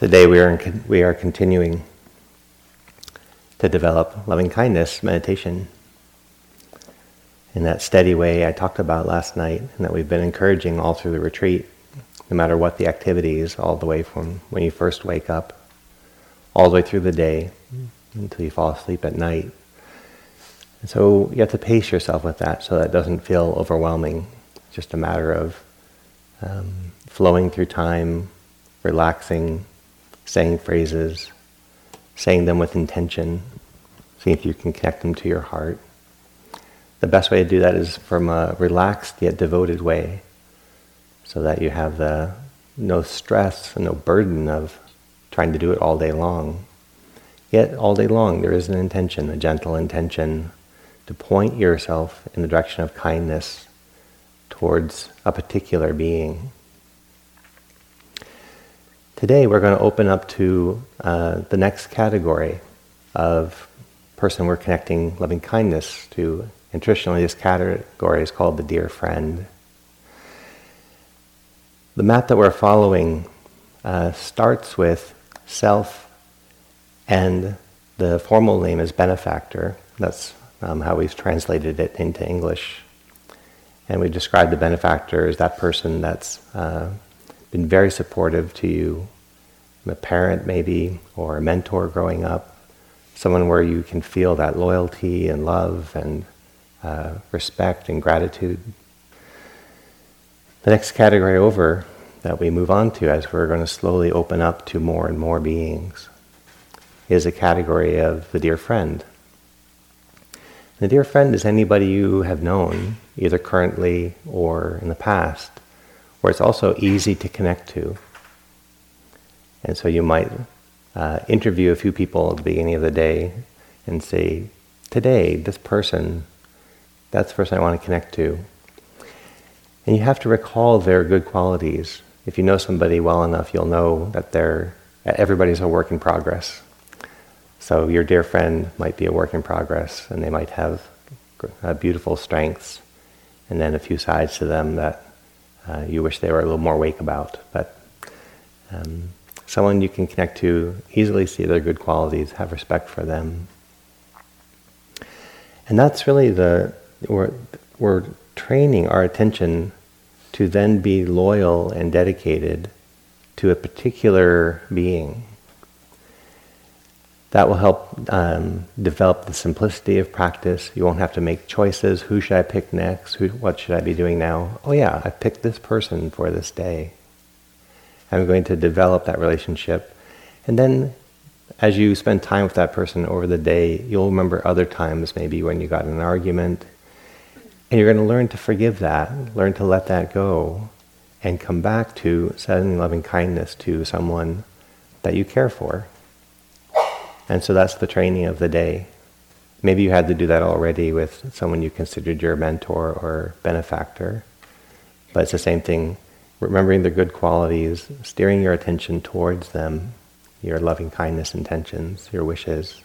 Today we are continuing to develop loving-kindness meditation in that steady way I talked about last night, and that we've been encouraging all through the retreat, no matter what the activity is, all the way from when you first wake up, all the way through the day, until you fall asleep at night. And so you have to pace yourself with that so that it doesn't feel overwhelming. It's just a matter of flowing through time, relaxing, saying phrases, saying them with intention, seeing if you can connect them to your heart. The best way to do that is from a relaxed yet devoted way, so that you have no stress and no burden of trying to do it all day long. Yet all day long there is an intention, a gentle intention, to point yourself in the direction of kindness towards a particular being. Today we're going to open up to the next category of person we're connecting loving kindness to. And traditionally this category is called the dear friend. The map that we're following starts with self, and the formal name is benefactor. That's how we've translated it into English. And we describe the benefactor as that person that's been very supportive to you, a parent maybe, or a mentor growing up, someone where you can feel that loyalty and love and respect and gratitude. The next category over that we move on to, as we're going to slowly open up to more and more beings, is a category of the dear friend. The dear friend is anybody you have known, either currently or in the past, where it's also easy to connect to. And so you might interview a few people at the beginning of the day and say, today, this person, that's the person I want to connect to. And you have to recall their good qualities. If you know somebody well enough, you'll know that everybody's a work in progress. So your dear friend might be a work in progress, and they might have beautiful strengths, and then a few sides to them that you wish they were a little more awake about. But someone you can connect to, easily see their good qualities, have respect for them. And that's really we're training our attention to then be loyal and dedicated to a particular being. That will help develop the simplicity of practice. You won't have to make choices. Who should I pick next? What should I be doing now? Oh yeah, I picked this person for this day. I'm going to develop that relationship. And then as you spend time with that person over the day, you'll remember other times maybe when you got in an argument. And you're going to learn to forgive that, learn to let that go, and come back to sending loving kindness to someone that you care for. And so that's the training of the day. Maybe you had to do that already with someone you considered your mentor or benefactor, but it's the same thing, remembering their good qualities, steering your attention towards them, your loving kindness intentions, your wishes.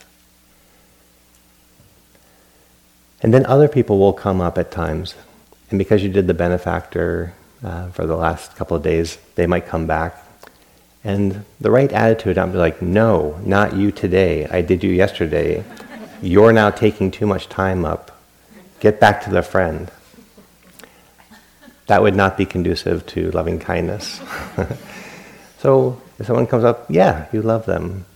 And then other people will come up at times, and because you did the benefactor for the last couple of days, they might come back. And the right attitude, I'll be like, no, not you today. I did you yesterday. You're now taking too much time up. Get back to the friend. That would not be conducive to loving kindness. So if someone comes up, yeah, you love them.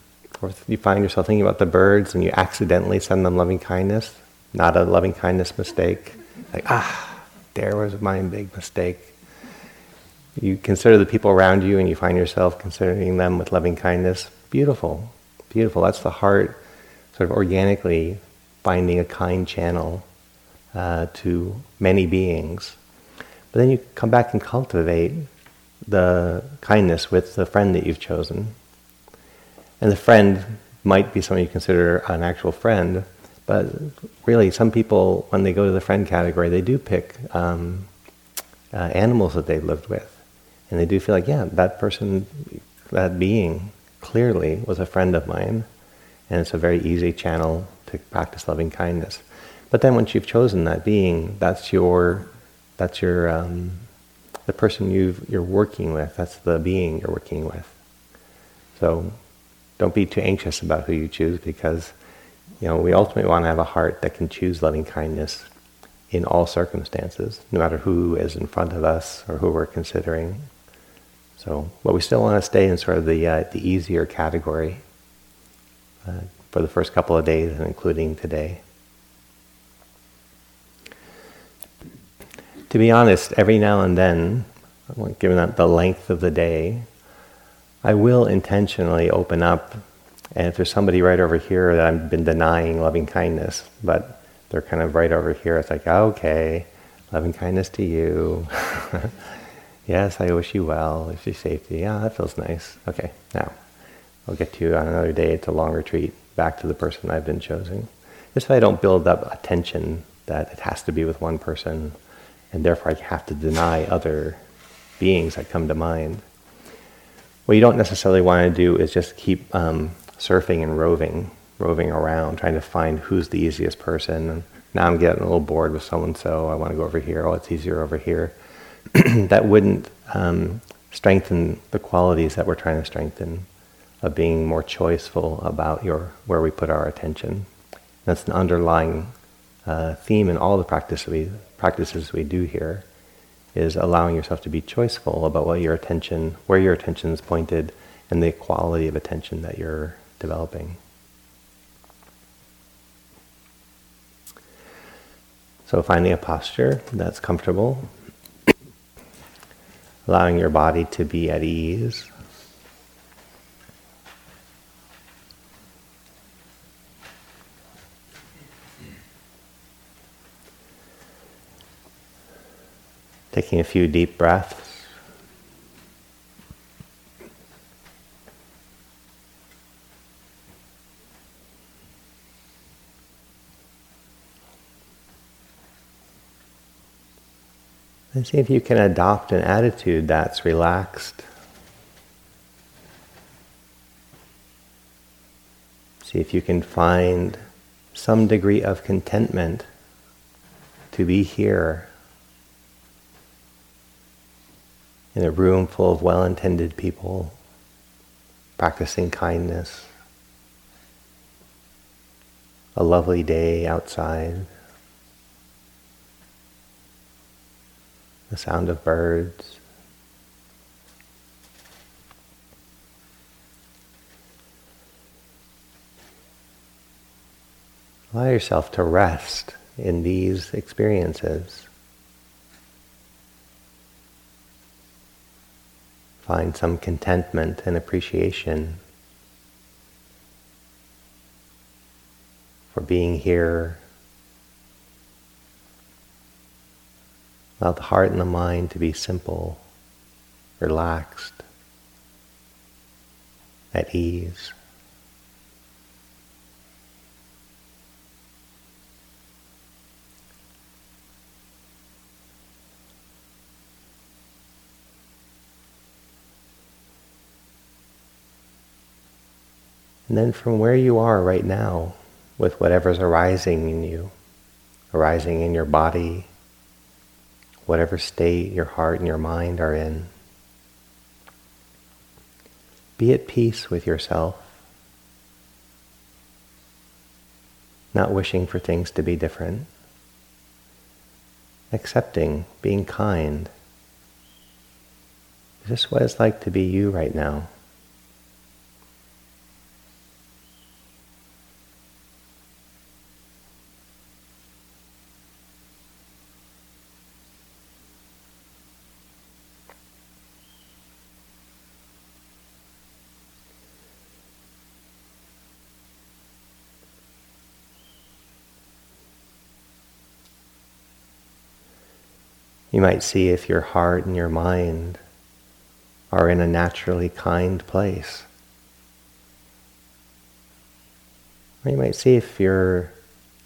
Or if you find yourself thinking about the birds and you accidentally send them loving kindness, not a loving kindness mistake. Like, there was my big mistake. You consider the people around you and you find yourself considering them with loving kindness. Beautiful, beautiful. That's the heart sort of organically finding a kind channel to many beings. But then you come back and cultivate the kindness with the friend that you've chosen. And the friend might be someone you consider an actual friend, but really some people, when they go to the friend category, they do pick animals that they've lived with. And they do feel like, yeah, that person, that being, clearly was a friend of mine. And it's a very easy channel to practice loving kindness. But then once you've chosen that being, that's your the person you're working with. That's the being you're working with. So don't be too anxious about who you choose, because we ultimately want to have a heart that can choose loving kindness in all circumstances, no matter who is in front of us or who we're considering. So, but we still want to stay in sort of the easier category for the first couple of days, and including today. To be honest, every now and then, given that the length of the day, I will intentionally open up, and if there's somebody right over here that I've been denying loving kindness, but they're kind of right over here, it's like, okay, loving kindness to you. Yes, I wish you well, wish you safety. Yeah, that feels nice. Okay, now I'll get to you on another day. It's a long retreat, back to the person I've been choosing. This way I don't build up a tension that it has to be with one person, and therefore I have to deny other beings that come to mind. What you don't necessarily want to do is just keep surfing and roving around, trying to find who's the easiest person. And now I'm getting a little bored with so-and-so, I want to go over here, oh, it's easier over here. That wouldn't strengthen the qualities that we're trying to strengthen, of being more choiceful about where we put our attention. That's an underlying theme in all the practices we do here, is allowing yourself to be choiceful about where your attention is pointed, and the quality of attention that you're developing. So finding a posture that's comfortable, allowing your body to be at ease. Taking a few deep breaths. And see if you can adopt an attitude that's relaxed. See if you can find some degree of contentment to be here, in a room full of well-intended people, practicing kindness, a lovely day outside, the sound of birds. Allow yourself to rest in these experiences. Find some contentment and appreciation for being here. Allow the heart and the mind to be simple, relaxed, at ease. And then from where you are right now, with whatever's arising in you, arising in your body, whatever state your heart and your mind are in, be at peace with yourself, not wishing for things to be different, accepting, being kind. Is this what it's like to be you right now? You might see if your heart and your mind are in a naturally kind place. Or you might see if you're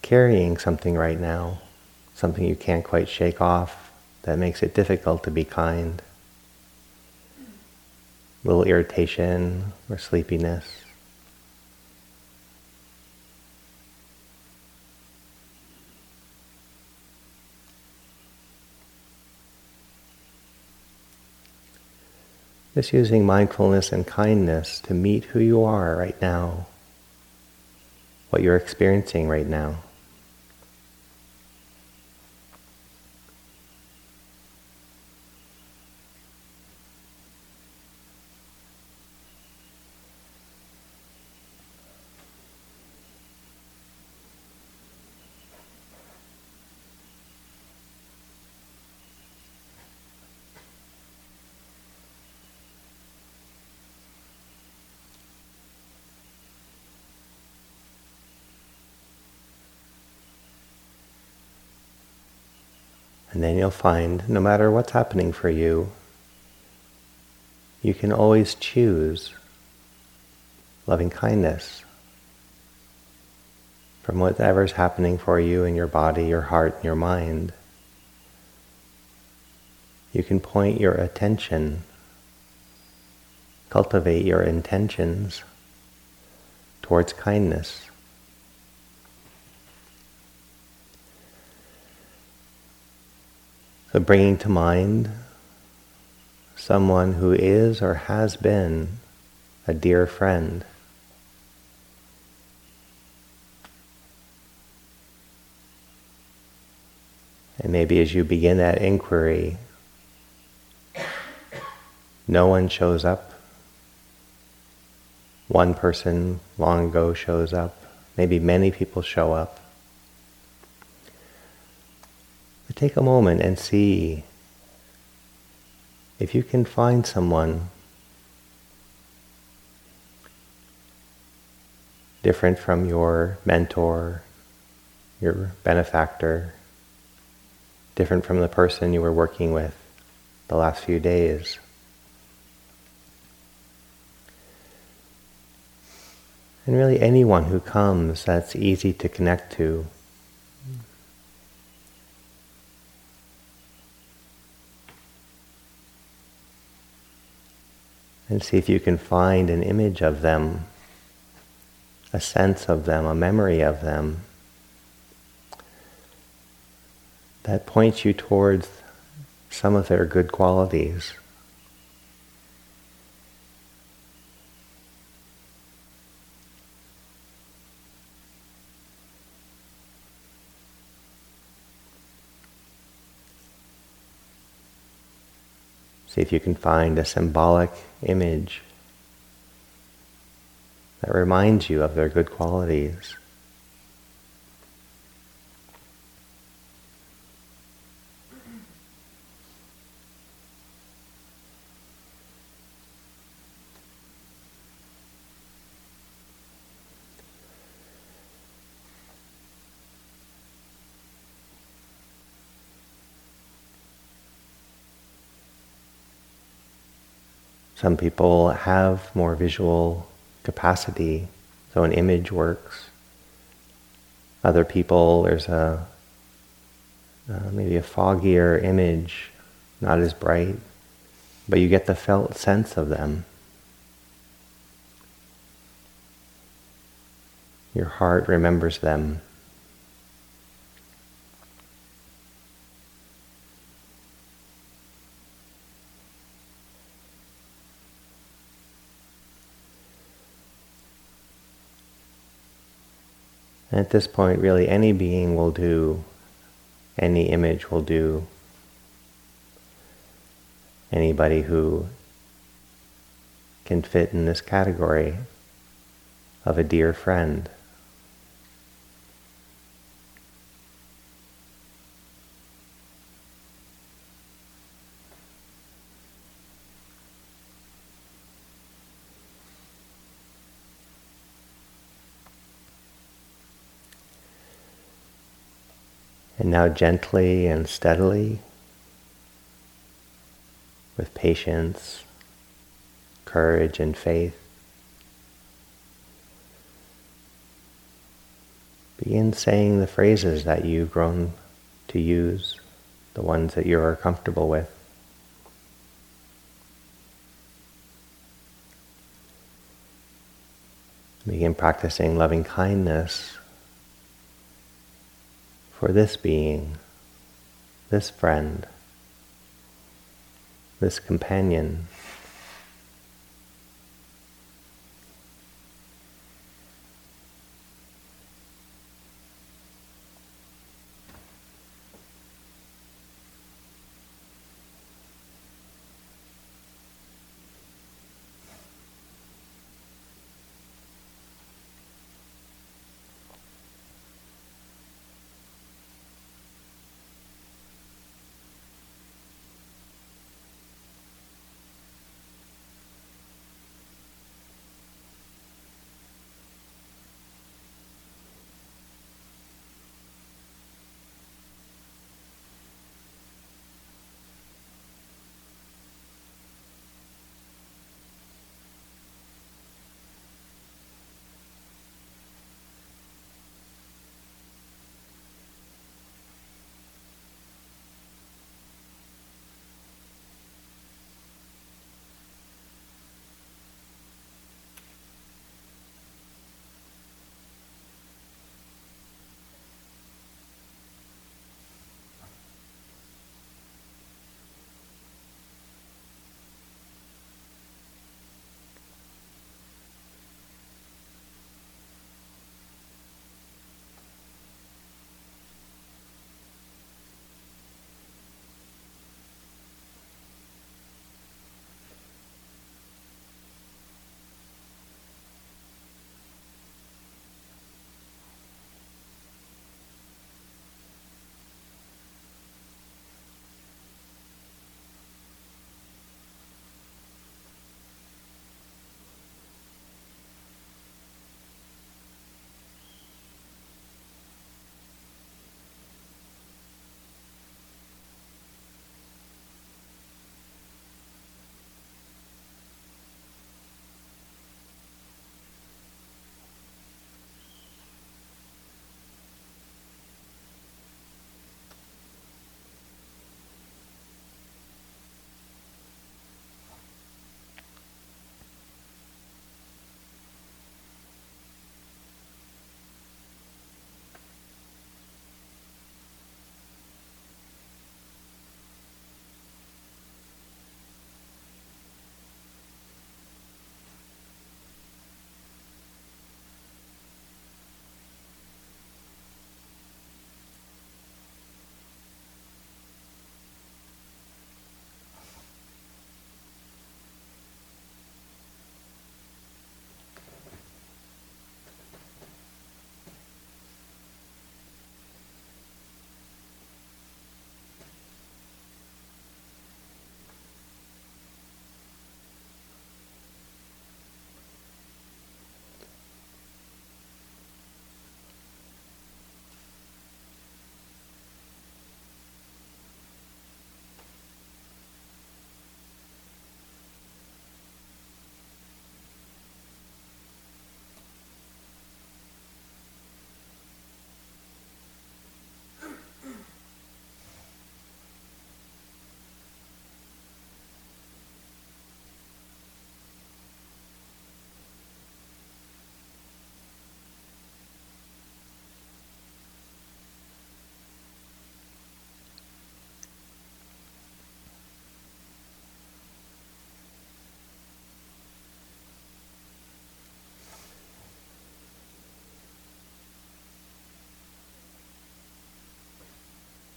carrying something right now, something you can't quite shake off, that makes it difficult to be kind. A little irritation or sleepiness. Just using mindfulness and kindness to meet who you are right now, what you're experiencing right now. And then you'll find, no matter what's happening for you, you can always choose loving kindness from whatever's happening for you in your body, your heart, and your mind. You can point your attention, cultivate your intentions towards kindness. So bringing to mind someone who is or has been a dear friend. And maybe as you begin that inquiry, no one shows up. One person long ago shows up. Maybe many people show up. Take a moment and see if you can find someone different from your mentor, your benefactor, different from the person you were working with the last few days. And really anyone who comes that's easy to connect to. And see if you can find an image of them, a sense of them, a memory of them that points you towards some of their good qualities. See if you can find a symbolic image that reminds you of their good qualities. Some people have more visual capacity, so an image works. Other people, there's maybe a foggier image, not as bright, but you get the felt sense of them. Your heart remembers them. At this point, really any being will do, any image will do, anybody who can fit in this category of a dear friend. And now gently and steadily, with patience, courage, and faith, begin saying the phrases that you've grown to use, the ones that you're comfortable with. Begin practicing loving kindness for this being, this friend, this companion.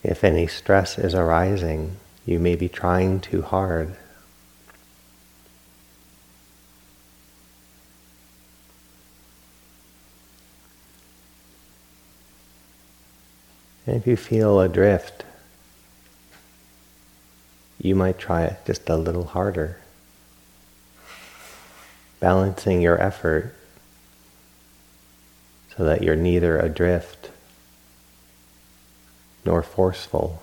If any stress is arising, you may be trying too hard. And if you feel adrift, you might try it just a little harder, balancing your effort so that you're neither adrift nor forceful.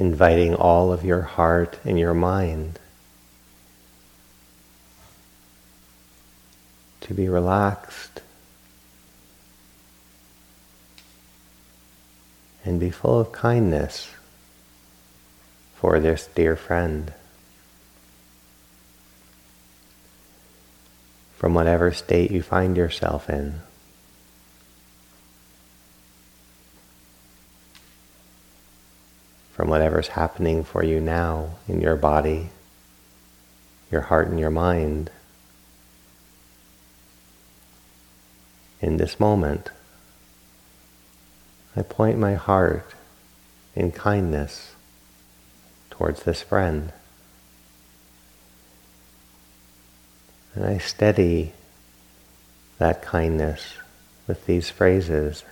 inviting all of your heart and your mind to be relaxed and be full of kindness for this dear friend. From whatever state you find yourself in. From whatever's happening for you now in your body, your heart and your mind. In this moment, I point my heart in kindness towards this friend. And I steady that kindness with these phrases.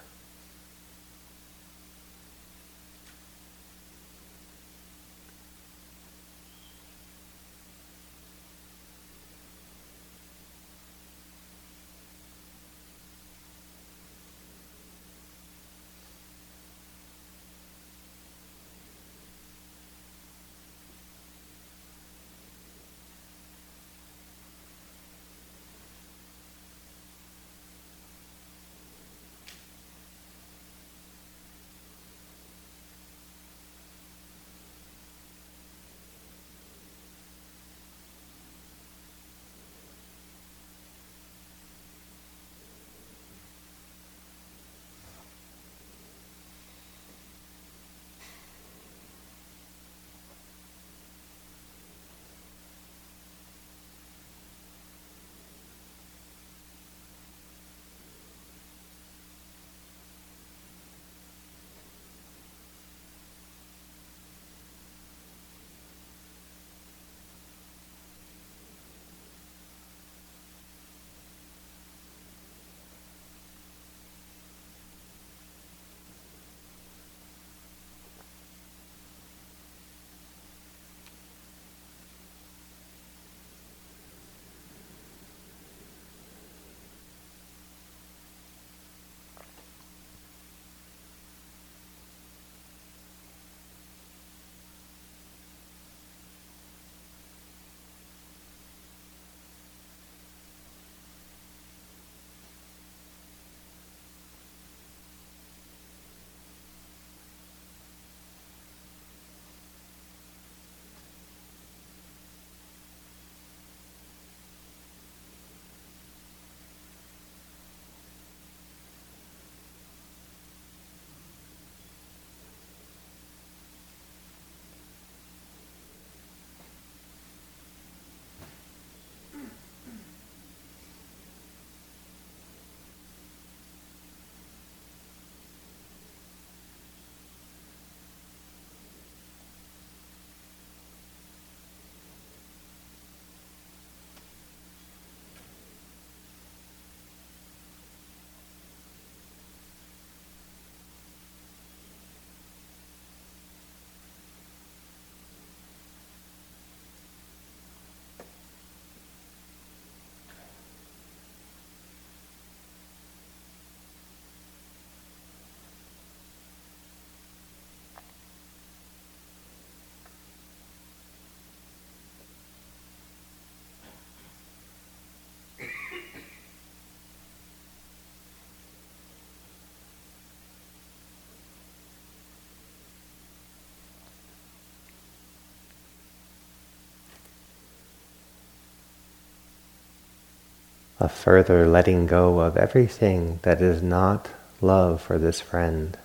A further letting go of everything that is not love for this friend.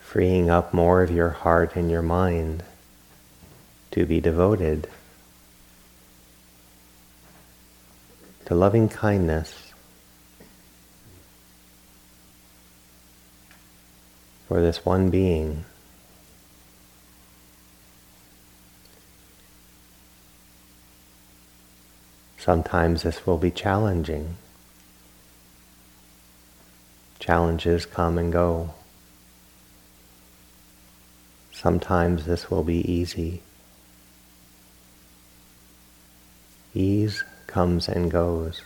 Freeing up more of your heart and your mind to be devoted to loving kindness. For this one being, sometimes this will be challenging. Challenges come and go. Sometimes this will be easy. Ease comes and goes.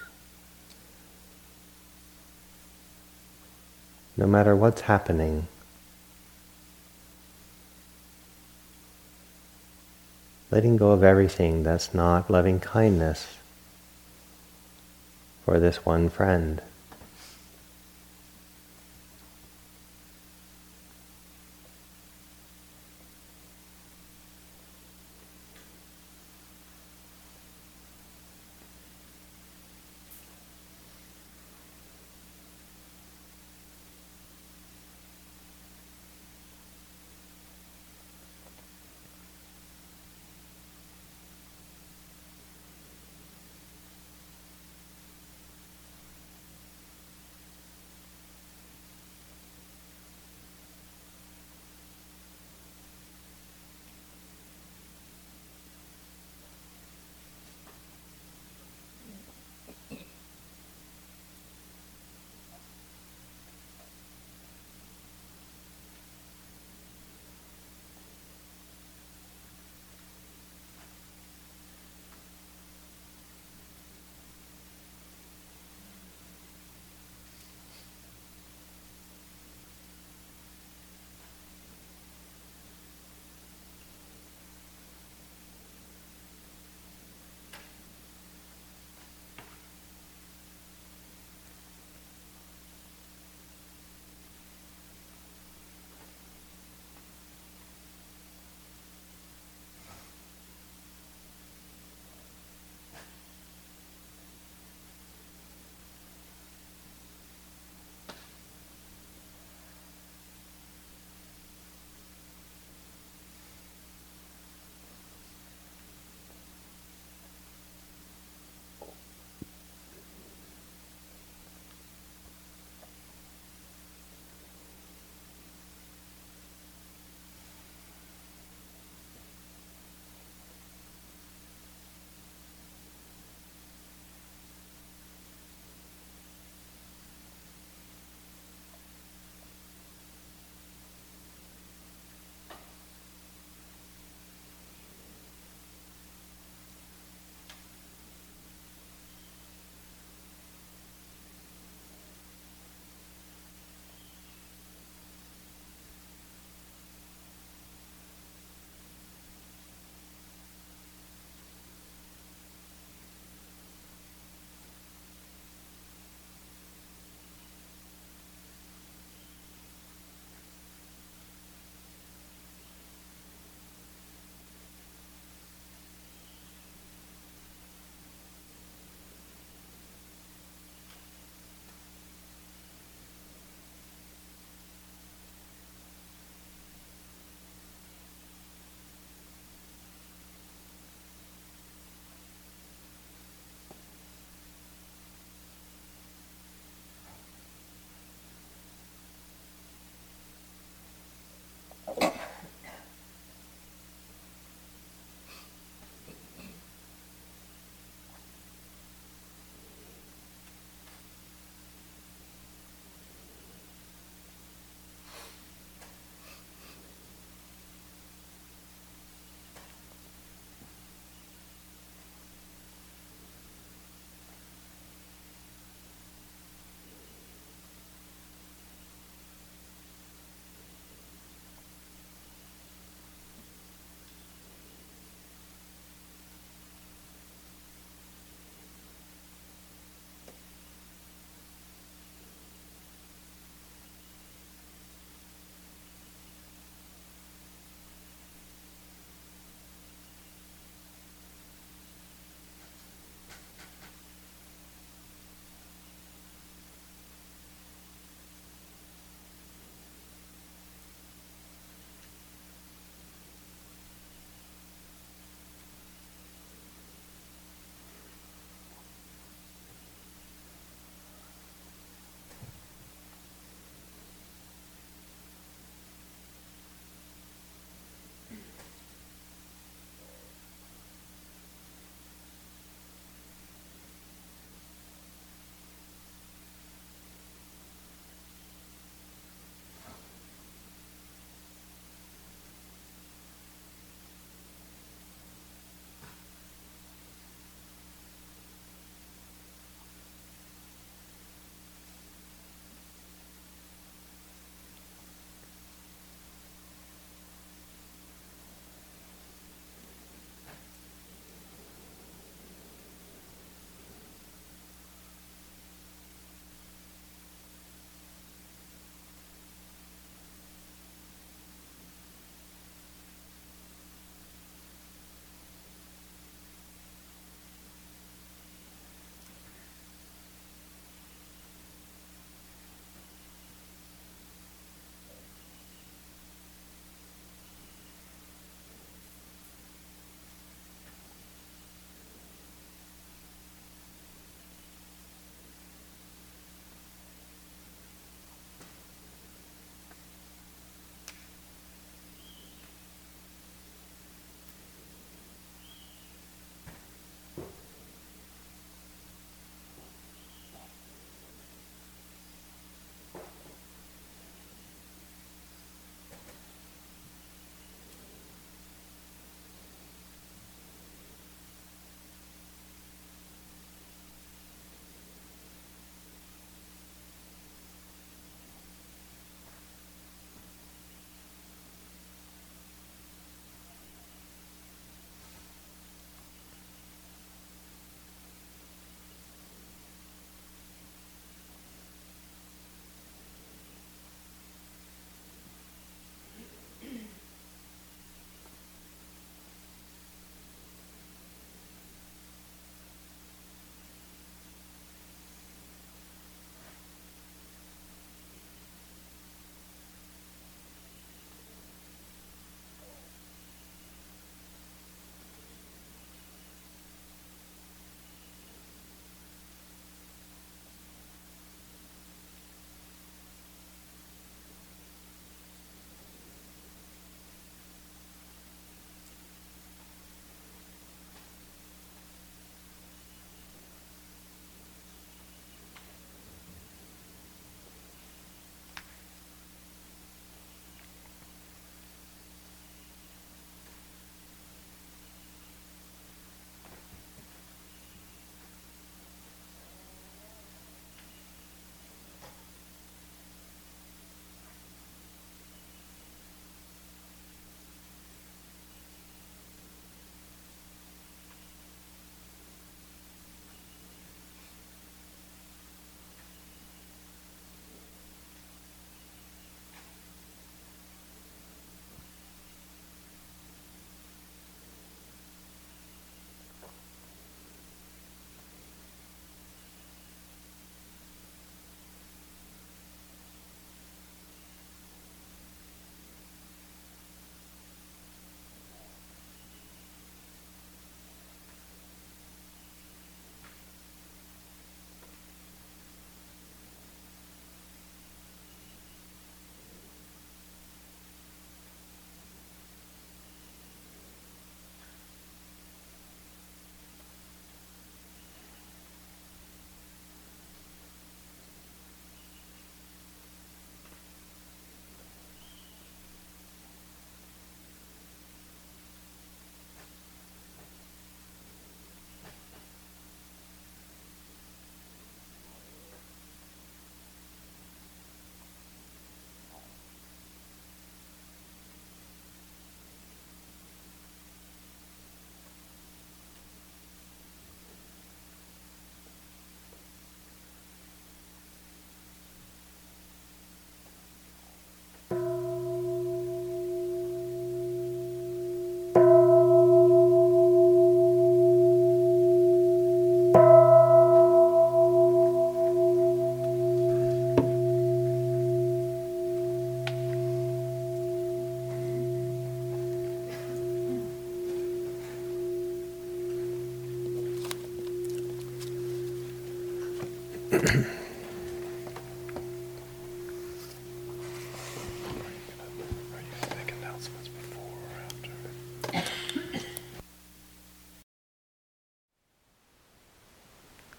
No matter what's happening, letting go of everything that's not loving kindness for this one friend.